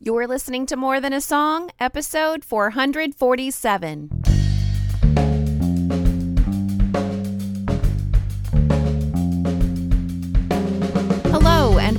You're listening to More Than a Song, episode 447. Hello, and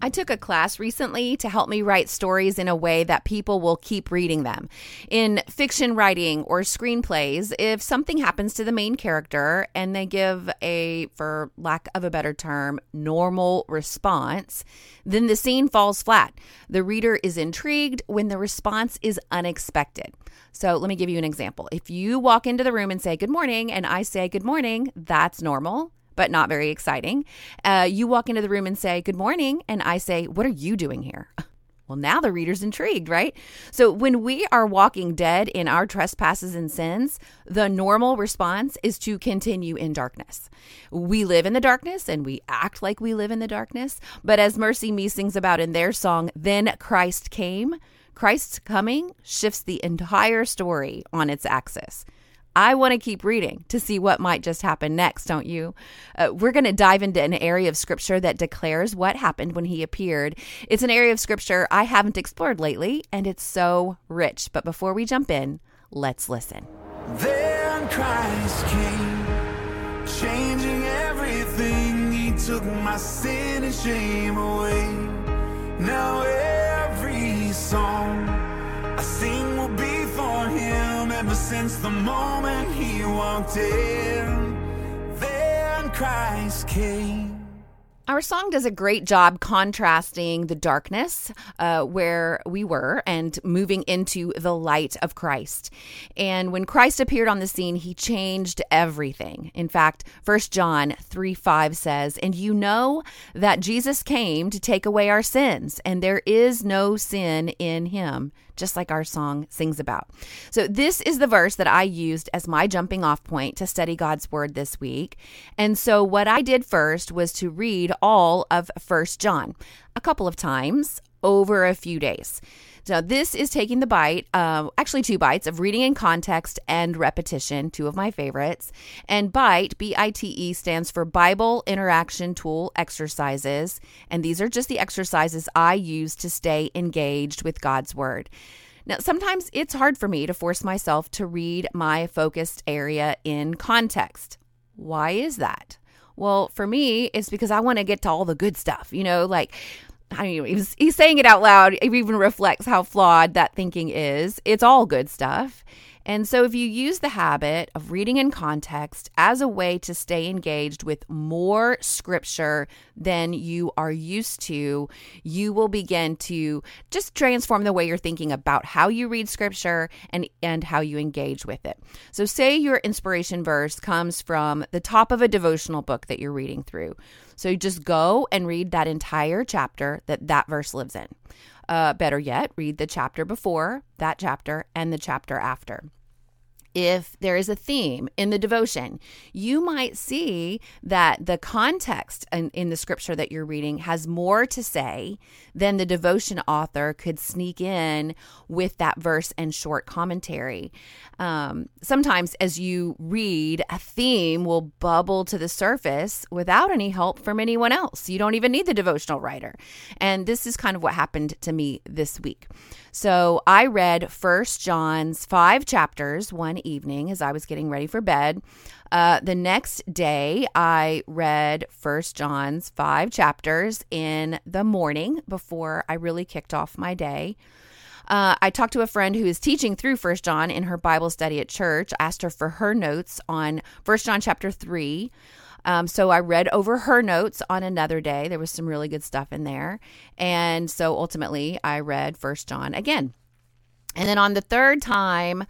I took a class recently to help me write stories in a way that people will keep reading them. In fiction writing or screenplays, if something happens to the main character and they give a, for lack of a better term, normal response, then the scene falls flat. The reader is intrigued when the response is unexpected. So let me give you an example. If you walk into the room and say, "Good morning," and I say, "Good morning," that's normal, but not very exciting. You walk into the room and say, "Good morning," and I say, "What are you doing here?" Well, now the reader's intrigued, right? So when we are walking dead in our trespasses and sins, the normal response is to continue in darkness. We live in the darkness and we act like we live in the darkness. But as MercyMe sings about in their song, "Then Christ Came," Christ's coming shifts the entire story on its axis. I want to keep reading to see what might just happen next, don't you? We're going to dive into an area of Scripture that declares what happened when he appeared. It's an area of Scripture I haven't explored lately, and it's so rich. But before we jump in, let's listen. Then Christ came, changing everything. He took my sin and shame away. Now every song I sing will be for him. Ever since the moment he walked in, then Christ came. Our song does a great job contrasting the darkness where we were and moving into the light of Christ. And when Christ appeared on the scene, he changed everything. In fact, 1 John 3:5 says, "And you know that Jesus came to take away our sins, and there is no sin in him," just like our song sings about. So this is the verse that I used as my jumping off point to study God's Word this week. And so what I did first was to read all of 1 John a couple of times over a few days. So this is taking the bite, actually two bites of reading in context and repetition, two of my favorites. And BITE, B-I-T-E, stands for Bible Interaction Tool Exercises. And these are just the exercises I use to stay engaged with God's Word. Now, sometimes it's hard for me to force myself to read my focused area in context. Why is that? Well, for me, it's because I want to get to all the good stuff, you know, like, I mean, he's saying it out loud. It even reflects how flawed that thinking is. It's all good stuff. And so if you use the habit of reading in context as a way to stay engaged with more Scripture than you are used to, you will begin to just transform the way you're thinking about how you read Scripture and how you engage with it. So say your inspiration verse comes from the top of a devotional book that you're reading through. So just go and read that entire chapter that verse lives in. Better yet, read the chapter before that chapter and the chapter after. If there is a theme in the devotion, you might see that the context in the Scripture that you're reading has more to say than the devotion author could sneak in with that verse and short commentary. Sometimes as you read, a theme will bubble to the surface without any help from anyone else. You don't even need the devotional writer. And this is kind of what happened to me this week. So I read 1 John's 5 chapters one evening as I was getting ready for bed. The next day, I read 1 John's 5 chapters in the morning before I really kicked off my day. I talked to a friend who is teaching through 1 John in her Bible study at church. I asked her for her notes on 1 John chapter 3. So I read over her notes on another day. There was some really good stuff in there. And so ultimately I read 1 John again. And then on the third time,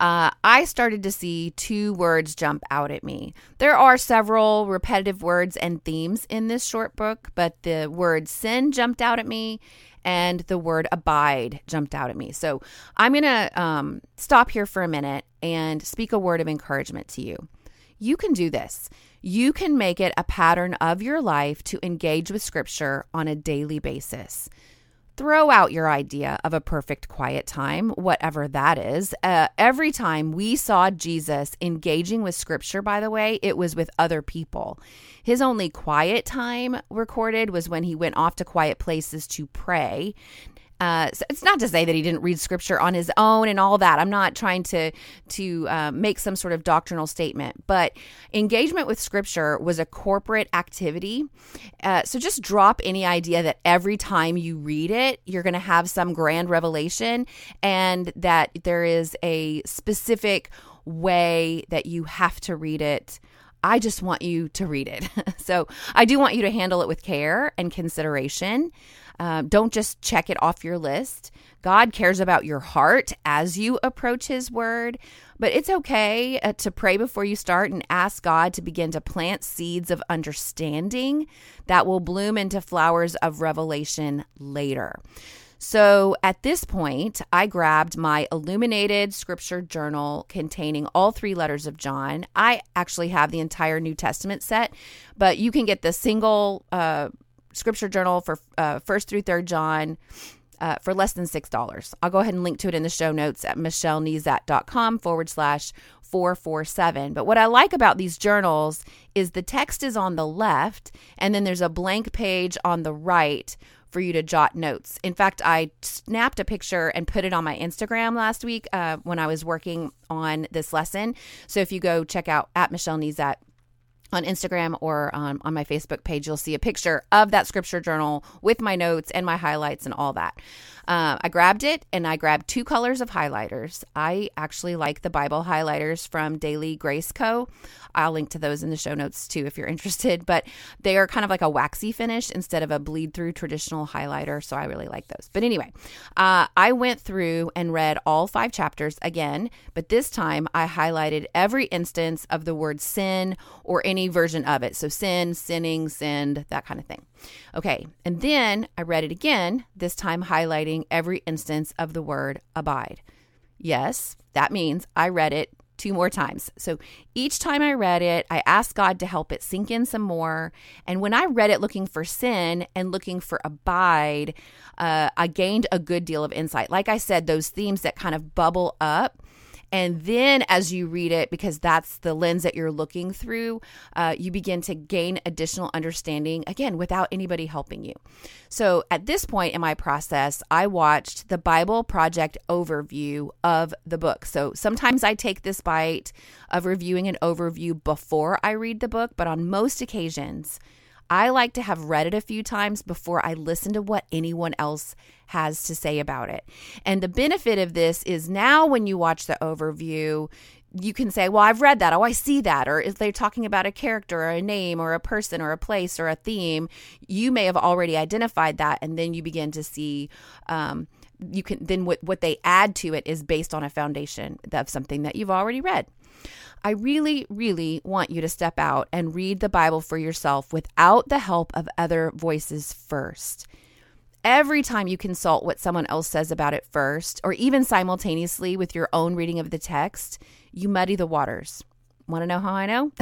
I started to see two words jump out at me. There are several repetitive words and themes in this short book, but the word sin jumped out at me and the word abide jumped out at me. So I'm going to stop here for a minute and speak a word of encouragement to you. You can do this. You can make it a pattern of your life to engage with Scripture on a daily basis. Throw out your idea of a perfect quiet time, whatever that is. Every time we saw Jesus engaging with Scripture, by the way, it was with other people. His only quiet time recorded was when he went off to quiet places to pray. So it's not to say that he didn't read Scripture on his own and all that. I'm not trying to make some sort of doctrinal statement, but engagement with Scripture was a corporate activity. So just drop any idea that every time you read it, you're going to have some grand revelation and that there is a specific way that you have to read it. I just want you to read it. So I do want you to handle it with care and consideration. Don't just check it off your list. God cares about your heart as you approach His Word, but it's okay to pray before you start and ask God to begin to plant seeds of understanding that will bloom into flowers of revelation later. So at this point, I grabbed my Illuminated Scripture Journal containing all 3 letters of John. I actually have the entire New Testament set, but you can get the single Scripture Journal for 1st through 3rd John for less than $6. I'll go ahead and link to it in the show notes at michellenezat.com/447. But what I like about these journals is the text is on the left, and then there's a blank page on the right for you to jot notes. In fact, I snapped a picture and put it on my Instagram last week when I was working on this lesson. So if you go check out at Michelle Nezat on Instagram or on my Facebook page, you'll see a picture of that Scripture Journal with my notes and my highlights and all that. I grabbed it and I grabbed 2 colors of highlighters. I actually like the Bible highlighters from Daily Grace Co. I'll link to those in the show notes too if you're interested, but they are kind of like a waxy finish instead of a bleed through traditional highlighter. So I really like those. But anyway, I went through and read all 5 chapters again, but this time I highlighted every instance of the word sin or any version of it. So sin, sinning, sinned, that kind of thing. Okay. And then I read it again, this time highlighting every instance of the word abide. Yes, that means I read it 2 more times. So each time I read it, I asked God to help it sink in some more. And when I read it looking for sin and looking for abide, I gained a good deal of insight. Like I said, those themes that kind of bubble up. And then as you read it, because that's the lens that you're looking through, you begin to gain additional understanding, again, without anybody helping you. So at this point in my process, I watched the Bible Project overview of the book. So sometimes I take this bite of reviewing an overview before I read the book, but on most occasions, I like to have read it a few times before I listen to what anyone else has to say about it. And the benefit of this is now when you watch the overview, you can say, well, I've read that. Oh, I see that. Or if they're talking about a character or a name or a person or a place or a theme, you may have already identified that. And then you begin to see, what they add to it is based on a foundation of something that you've already read. I really, really want you to step out and read the Bible for yourself without the help of other voices first. Every time you consult what someone else says about it first, or even simultaneously with your own reading of the text, you muddy the waters. Want to know how I know?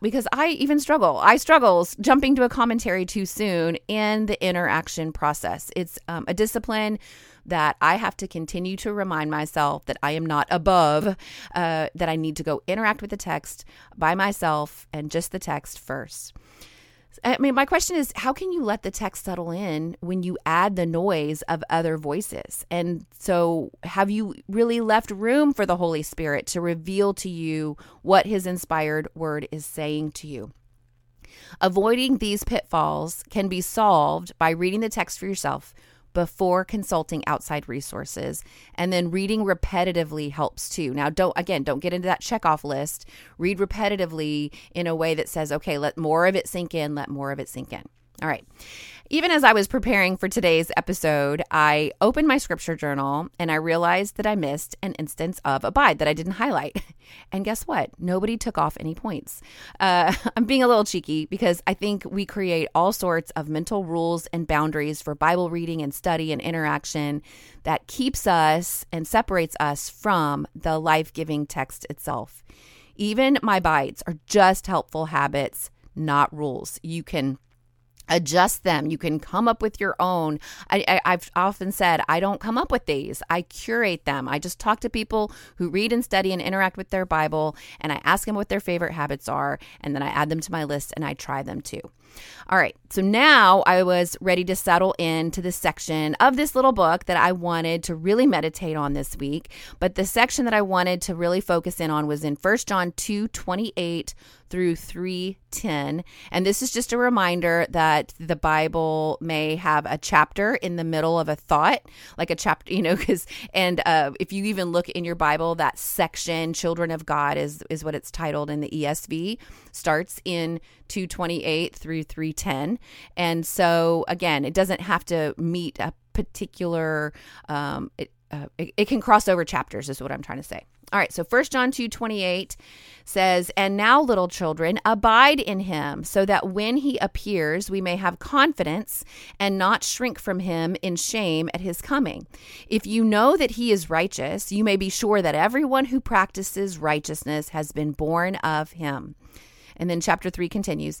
Because I even struggle. I struggle jumping to a commentary too soon in the interaction process. It's a discipline that I have to continue to remind myself that I am not above, that I need to go interact with the text by myself and just the text first. I mean, my question is, how can you let the text settle in when you add the noise of other voices? And so have you really left room for the Holy Spirit to reveal to you what His inspired Word is saying to you? Avoiding these pitfalls can be solved by reading the text for yourself before consulting outside resources. And then reading repetitively helps too. Now, don't get into that checkoff list. Read repetitively in a way that says, okay, let more of it sink in, let more of it sink in. All right. Even as I was preparing for today's episode, I opened my scripture journal and I realized that I missed an instance of abide that I didn't highlight. And guess what? Nobody took off any points. I'm being a little cheeky because I think we create all sorts of mental rules and boundaries for Bible reading and study and interaction that keeps us and separates us from the life-giving text itself. Even my bites are just helpful habits, not rules. You can adjust them. You can come up with your own. I've often said, I don't come up with these. I curate them. I just talk to people who read and study and interact with their Bible, and I ask them what their favorite habits are, and then I add them to my list and I try them too. All right. So now I was ready to settle into the section of this little book that I wanted to really meditate on this week. But the section that I wanted to really focus in on was in 1 John 2:28 through 3:10. And this is just a reminder that the Bible may have a chapter in the middle of a thought, like a chapter, if you even look in your Bible, that section, Children of God is what it's titled in the ESV, starts in 2:28 through 3:10. And so again, it doesn't have to meet a particular, it can cross over chapters is what I'm trying to say. All right, so 1 John 2:28 says, "And now, little children, abide in him, so that when he appears, we may have confidence and not shrink from him in shame at his coming. If you know that he is righteous, you may be sure that everyone who practices righteousness has been born of him." And then chapter 3 continues,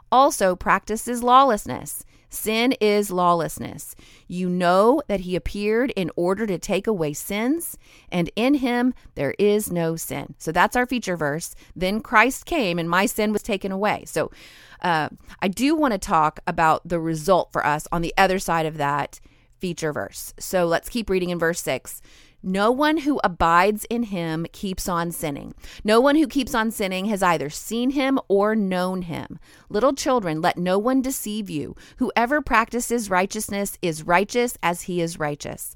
also practices lawlessness. Sin is lawlessness. You know that he appeared in order to take away sins, and in him there is no sin." So that's our feature verse. Then Christ came and my sin was taken away. So I do want to talk about the result for us on the other side of that feature verse. So let's keep reading in verse 6. "No one who abides in him keeps on sinning. No one who keeps on sinning has either seen him or known him. Little children, let no one deceive you. Whoever practices righteousness is righteous as he is righteous.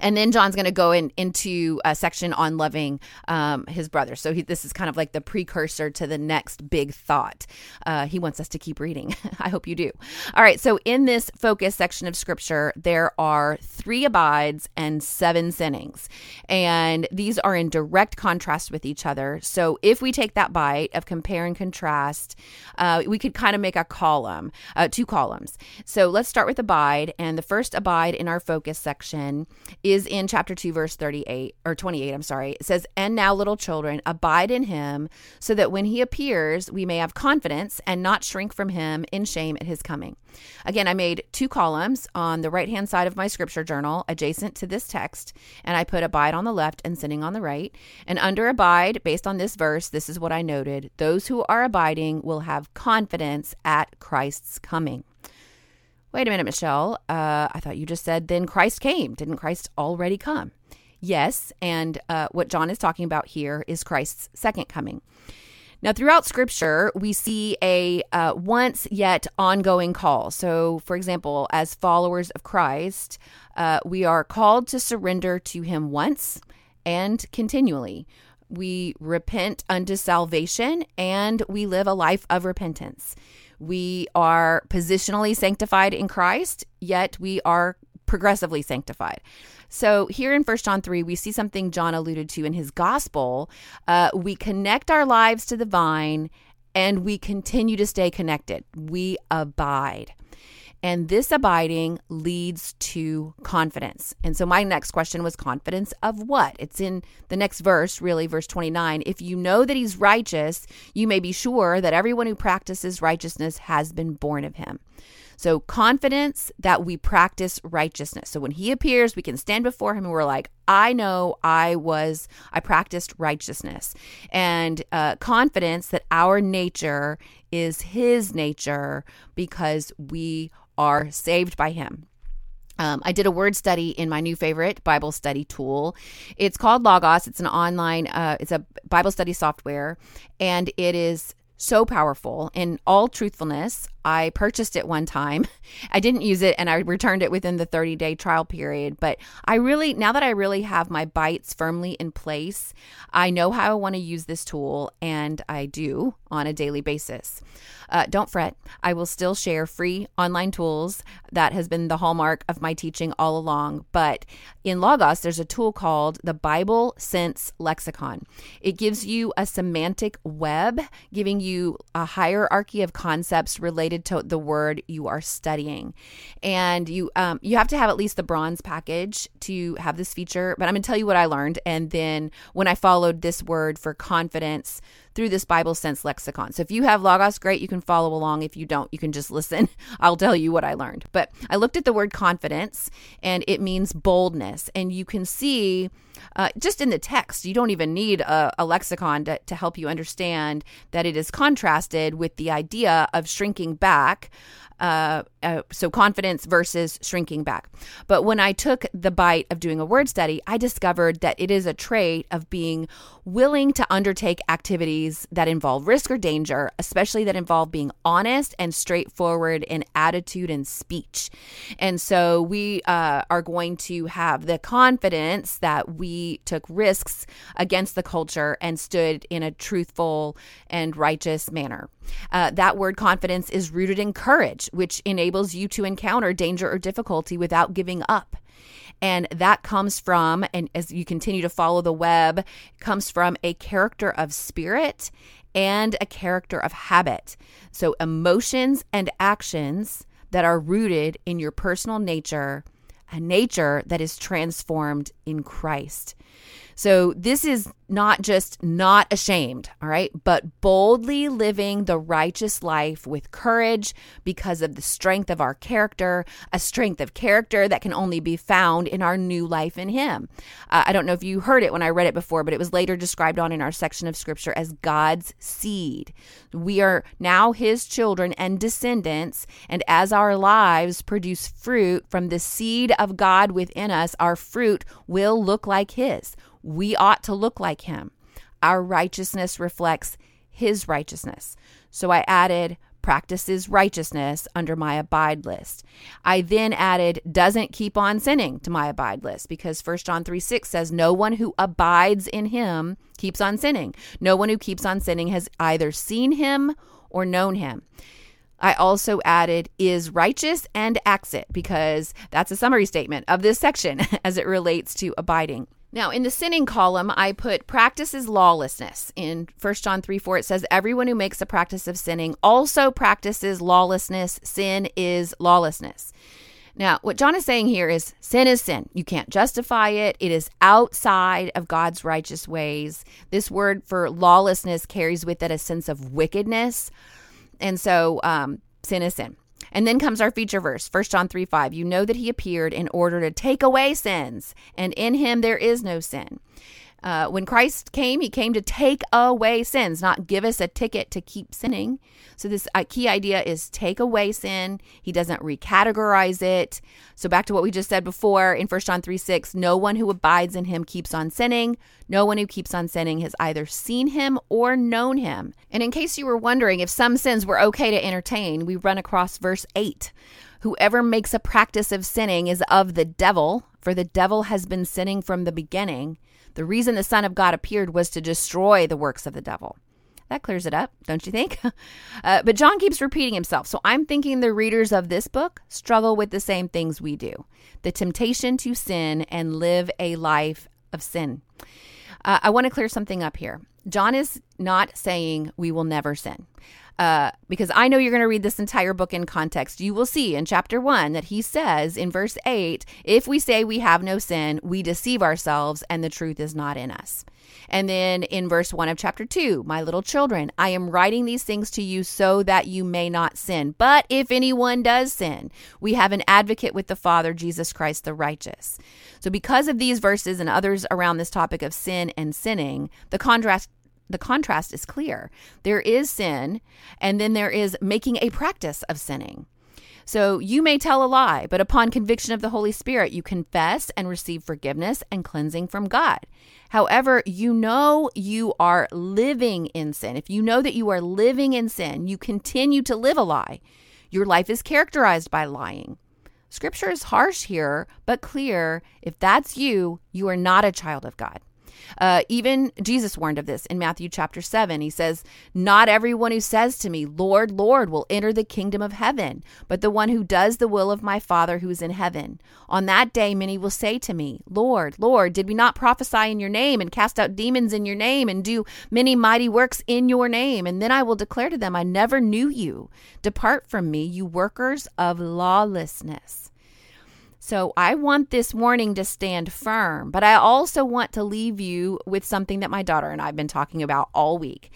And then John's going to go into a section on loving his brother. So this is kind of like the precursor to the next big thought. He wants us to keep reading. I hope you do. All right. So in this focus section of scripture, there are 3 abides and 7 sinnings. And these are in direct contrast with each other. So if we take that bite of compare and contrast, we could kind of make a column, 2 columns. So let's start with abide. And the first abide in our focus section is in chapter 2, verse 28. It says, "And now, little children, abide in him, so that when he appears, we may have confidence and not shrink from him in shame at his coming." Again, I made 2 columns on the right-hand side of my scripture journal adjacent to this text, and I put abide on the left and sinning on the right. And under abide, based on this verse, this is what I noted: "Those who are abiding will have confidence at Christ's coming." Wait a minute, Michelle. I thought you just said, then Christ came. Didn't Christ already come? Yes, and what John is talking about here is Christ's second coming. Now, throughout Scripture, we see a once yet ongoing call. So, for example, as followers of Christ, we are called to surrender to him once and continually. We repent unto salvation, and we live a life of repentance. We are positionally sanctified in Christ, yet we are progressively sanctified. So here in 1 John 3, we see something John alluded to in his gospel. We connect our lives to the vine and we continue to stay connected. We abide. And this abiding leads to confidence. And so my next question was confidence of what? It's in the next verse, really, verse 29. If you know that he's righteous, you may be sure that everyone who practices righteousness has been born of him. So confidence that we practice righteousness. So when he appears, we can stand before him and we're like, I know I practiced righteousness. And confidence that our nature is his nature because we are saved by him. I did a word study in my new favorite Bible study tool. It's called Logos. It's an online, it's a Bible study software, and it is so powerful. In all truthfulness, I purchased it one time. I didn't use it and I returned it within the 30-day trial period. But now that I really have my bites firmly in place, I know how I want to use this tool, and I do on a daily basis. Don't fret. I will still share free online tools. That has been the hallmark of my teaching all along. But in Logos, there's a tool called the Bible Sense Lexicon. It gives you a semantic web, giving you a hierarchy of concepts related to the word you are studying. And you have to have at least the bronze package to have this feature, but I'm going to tell you what I learned. And then when I followed this word for confidence through this Bible Sense Lexicon. So if you have Logos, great, you can follow along. If you don't, you can just listen. I'll tell you what I learned. But I looked at the word confidence, and it means boldness. And you can see just in the text, you don't even need a lexicon to help you understand that it is contrasted with the idea of shrinking back. So confidence versus shrinking back. But when I took the bite of doing a word study, I discovered that it is a trait of being willing to undertake activities that involve risk or danger, especially that involve being honest and straightforward in attitude and speech. And so we are going to have the confidence that we took risks against the culture and stood in a truthful and righteous manner. That word confidence is rooted in courage, which enables you to encounter danger or difficulty without giving up. And that comes from, and as you continue to follow the web, comes from a character of spirit and a character of habit. So emotions and actions that are rooted in your personal nature, a nature that is transformed in Christ. So this is not just not ashamed, all right, but boldly living the righteous life with courage because of the strength of our character, a strength of character that can only be found in our new life in him. I don't know if you heard it when I read it before, but it was later described in our section of scripture as God's seed. We are now his children and descendants, and as our lives produce fruit from the seed of God within us, our fruit will look like his. We ought to look like him. Our righteousness reflects his righteousness. So I added practices righteousness under my abide list. I then added doesn't keep on sinning to my abide list, because 1 John 3:6 says no one who abides in him keeps on sinning. No one who keeps on sinning has either seen him or known him. I also added is righteous and exit, because that's a summary statement of this section as it relates to abiding. Now, in the sinning column, I put practices lawlessness. In 1 John 3:4, it says, everyone who makes a practice of sinning also practices lawlessness. Sin is lawlessness. Now, what John is saying here is sin. You can't justify it. It is outside of God's righteous ways. This word for lawlessness carries with it a sense of wickedness. And so sin is sin. And then comes our feature verse, 1 John 3:5. You know that he appeared in order to take away sins, and in him there is no sin. When Christ came, he came to take away sins, not give us a ticket to keep sinning. So this key idea is take away sin. He doesn't recategorize it. So back to what we just said before in 1 John 3:6, no one who abides in him keeps on sinning. No one who keeps on sinning has either seen him or known him. And in case you were wondering if some sins were okay to entertain, we run across verse 8. Whoever makes a practice of sinning is of the devil, for the devil has been sinning from the beginning. The reason the Son of God appeared was to destroy the works of the devil. That clears it up, don't you think? But John keeps repeating himself. So I'm thinking the readers of this book struggle with the same things we do. The temptation to sin and live a life of sin. I want to clear something up here. John is not saying we will never sin. Because I know you're going to read this entire book in context. You will see in chapter 1 that he says in verse 8, if we say we have no sin, we deceive ourselves and the truth is not in us. And then in verse 1 of chapter 2, my little children, I am writing these things to you so that you may not sin. But if anyone does sin, we have an advocate with the Father, Jesus Christ the righteous. So because of these verses and others around this topic of sin and sinning, the contrast is clear. There is sin, and then there is making a practice of sinning. So you may tell a lie, but upon conviction of the Holy Spirit, you confess and receive forgiveness and cleansing from God. However, you know you are living in sin. If you know that you are living in sin, you continue to live a lie. Your life is characterized by lying. Scripture is harsh here, but clear. If that's you, you are not a child of God. Even Jesus warned of this in Matthew chapter 7. He says, not everyone who says to me, Lord, Lord, will enter the kingdom of heaven, but the one who does the will of my Father who is in heaven. On that day, many will say to me, Lord, Lord, did we not prophesy in your name and cast out demons in your name and do many mighty works in your name? And then I will declare to them, I never knew you. Depart from me, you workers of lawlessness. So I want this warning to stand firm, but I also want to leave you with something that my daughter and I have been talking about all week.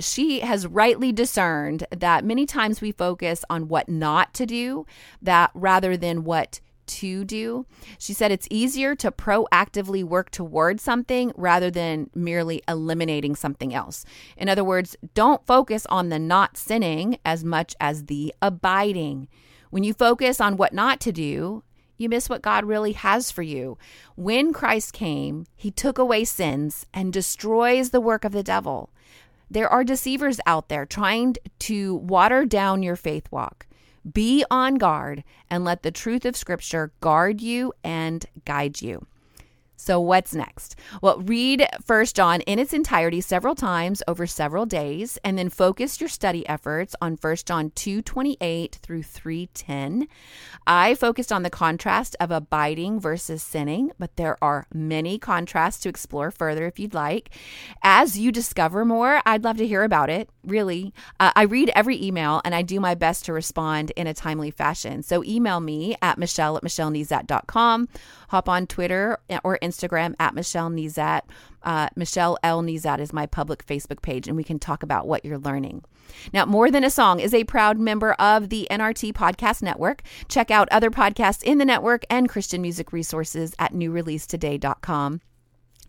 She has rightly discerned that many times we focus on what not to do that rather than what to do. She said it's easier to proactively work toward something rather than merely eliminating something else. In other words, don't focus on the not sinning as much as the abiding. When you focus on what not to do, you miss what God really has for you. When Christ came, he took away sins and destroys the work of the devil. There are deceivers out there trying to water down your faith walk. Be on guard and let the truth of Scripture guard you and guide you. So what's next? Well, read 1 John in its entirety several times over several days, and then focus your study efforts on 1 John 2:28 through 3:10. I focused on the contrast of abiding versus sinning, but there are many contrasts to explore further if you'd like. As you discover more, I'd love to hear about it, really. I read every email, and I do my best to respond in a timely fashion. So email me at michelle@michellenezat.com. Hop on Twitter or Instagram at Michelle Nezat. Michelle L. Nezat is my public Facebook page, and we can talk about what you're learning. Now, More Than a Song is a proud member of the NRT Podcast Network. Check out other podcasts in the network and Christian music resources at NewReleaseToday.com.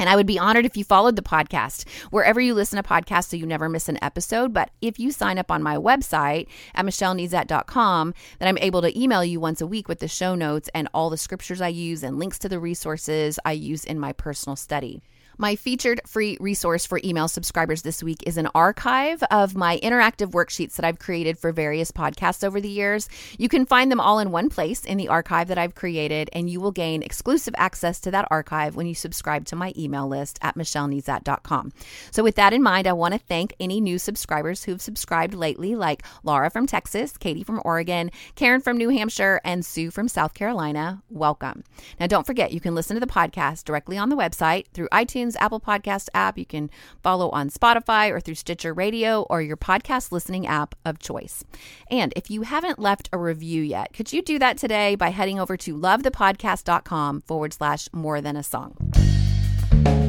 And I would be honored if you followed the podcast wherever you listen to podcasts so you never miss an episode. But if you sign up on my website at MichelleNezat.com, then I'm able to email you once a week with the show notes and all the scriptures I use and links to the resources I use in my personal study. My featured free resource for email subscribers this week is an archive of my interactive worksheets that I've created for various podcasts over the years. You can find them all in one place in the archive that I've created, and you will gain exclusive access to that archive when you subscribe to my email list at michellenezat.com. So with that in mind, I want to thank any new subscribers who've subscribed lately, like Laura from Texas, Katie from Oregon, Karen from New Hampshire, and Sue from South Carolina. Welcome. Now, don't forget, you can listen to the podcast directly on the website through iTunes, Apple Podcast app. You can follow on Spotify or through Stitcher Radio or your podcast listening app of choice. And if you haven't left a review yet, could you do that today by heading over to LoveThePodcast.com/More Than a Song?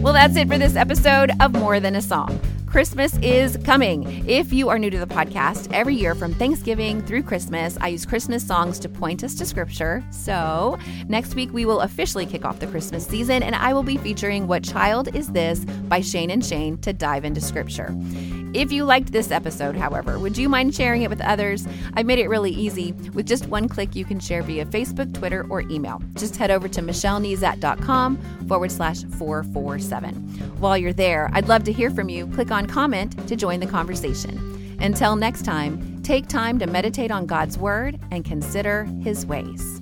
Well, that's it for this episode of More Than a Song. Christmas is coming. If you are new to the podcast, every year from Thanksgiving through Christmas, I use Christmas songs to point us to Scripture. So next week, we will officially kick off the Christmas season, and I will be featuring What Child Is This by Shane and Shane to dive into Scripture. If you liked this episode, however, would you mind sharing it with others? I made it really easy. With just one click, you can share via Facebook, Twitter, or email. Just head over to michellenezat.com/447. While you're there, I'd love to hear from you. Click on comment to join the conversation. Until next time, take time to meditate on God's Word and consider His ways.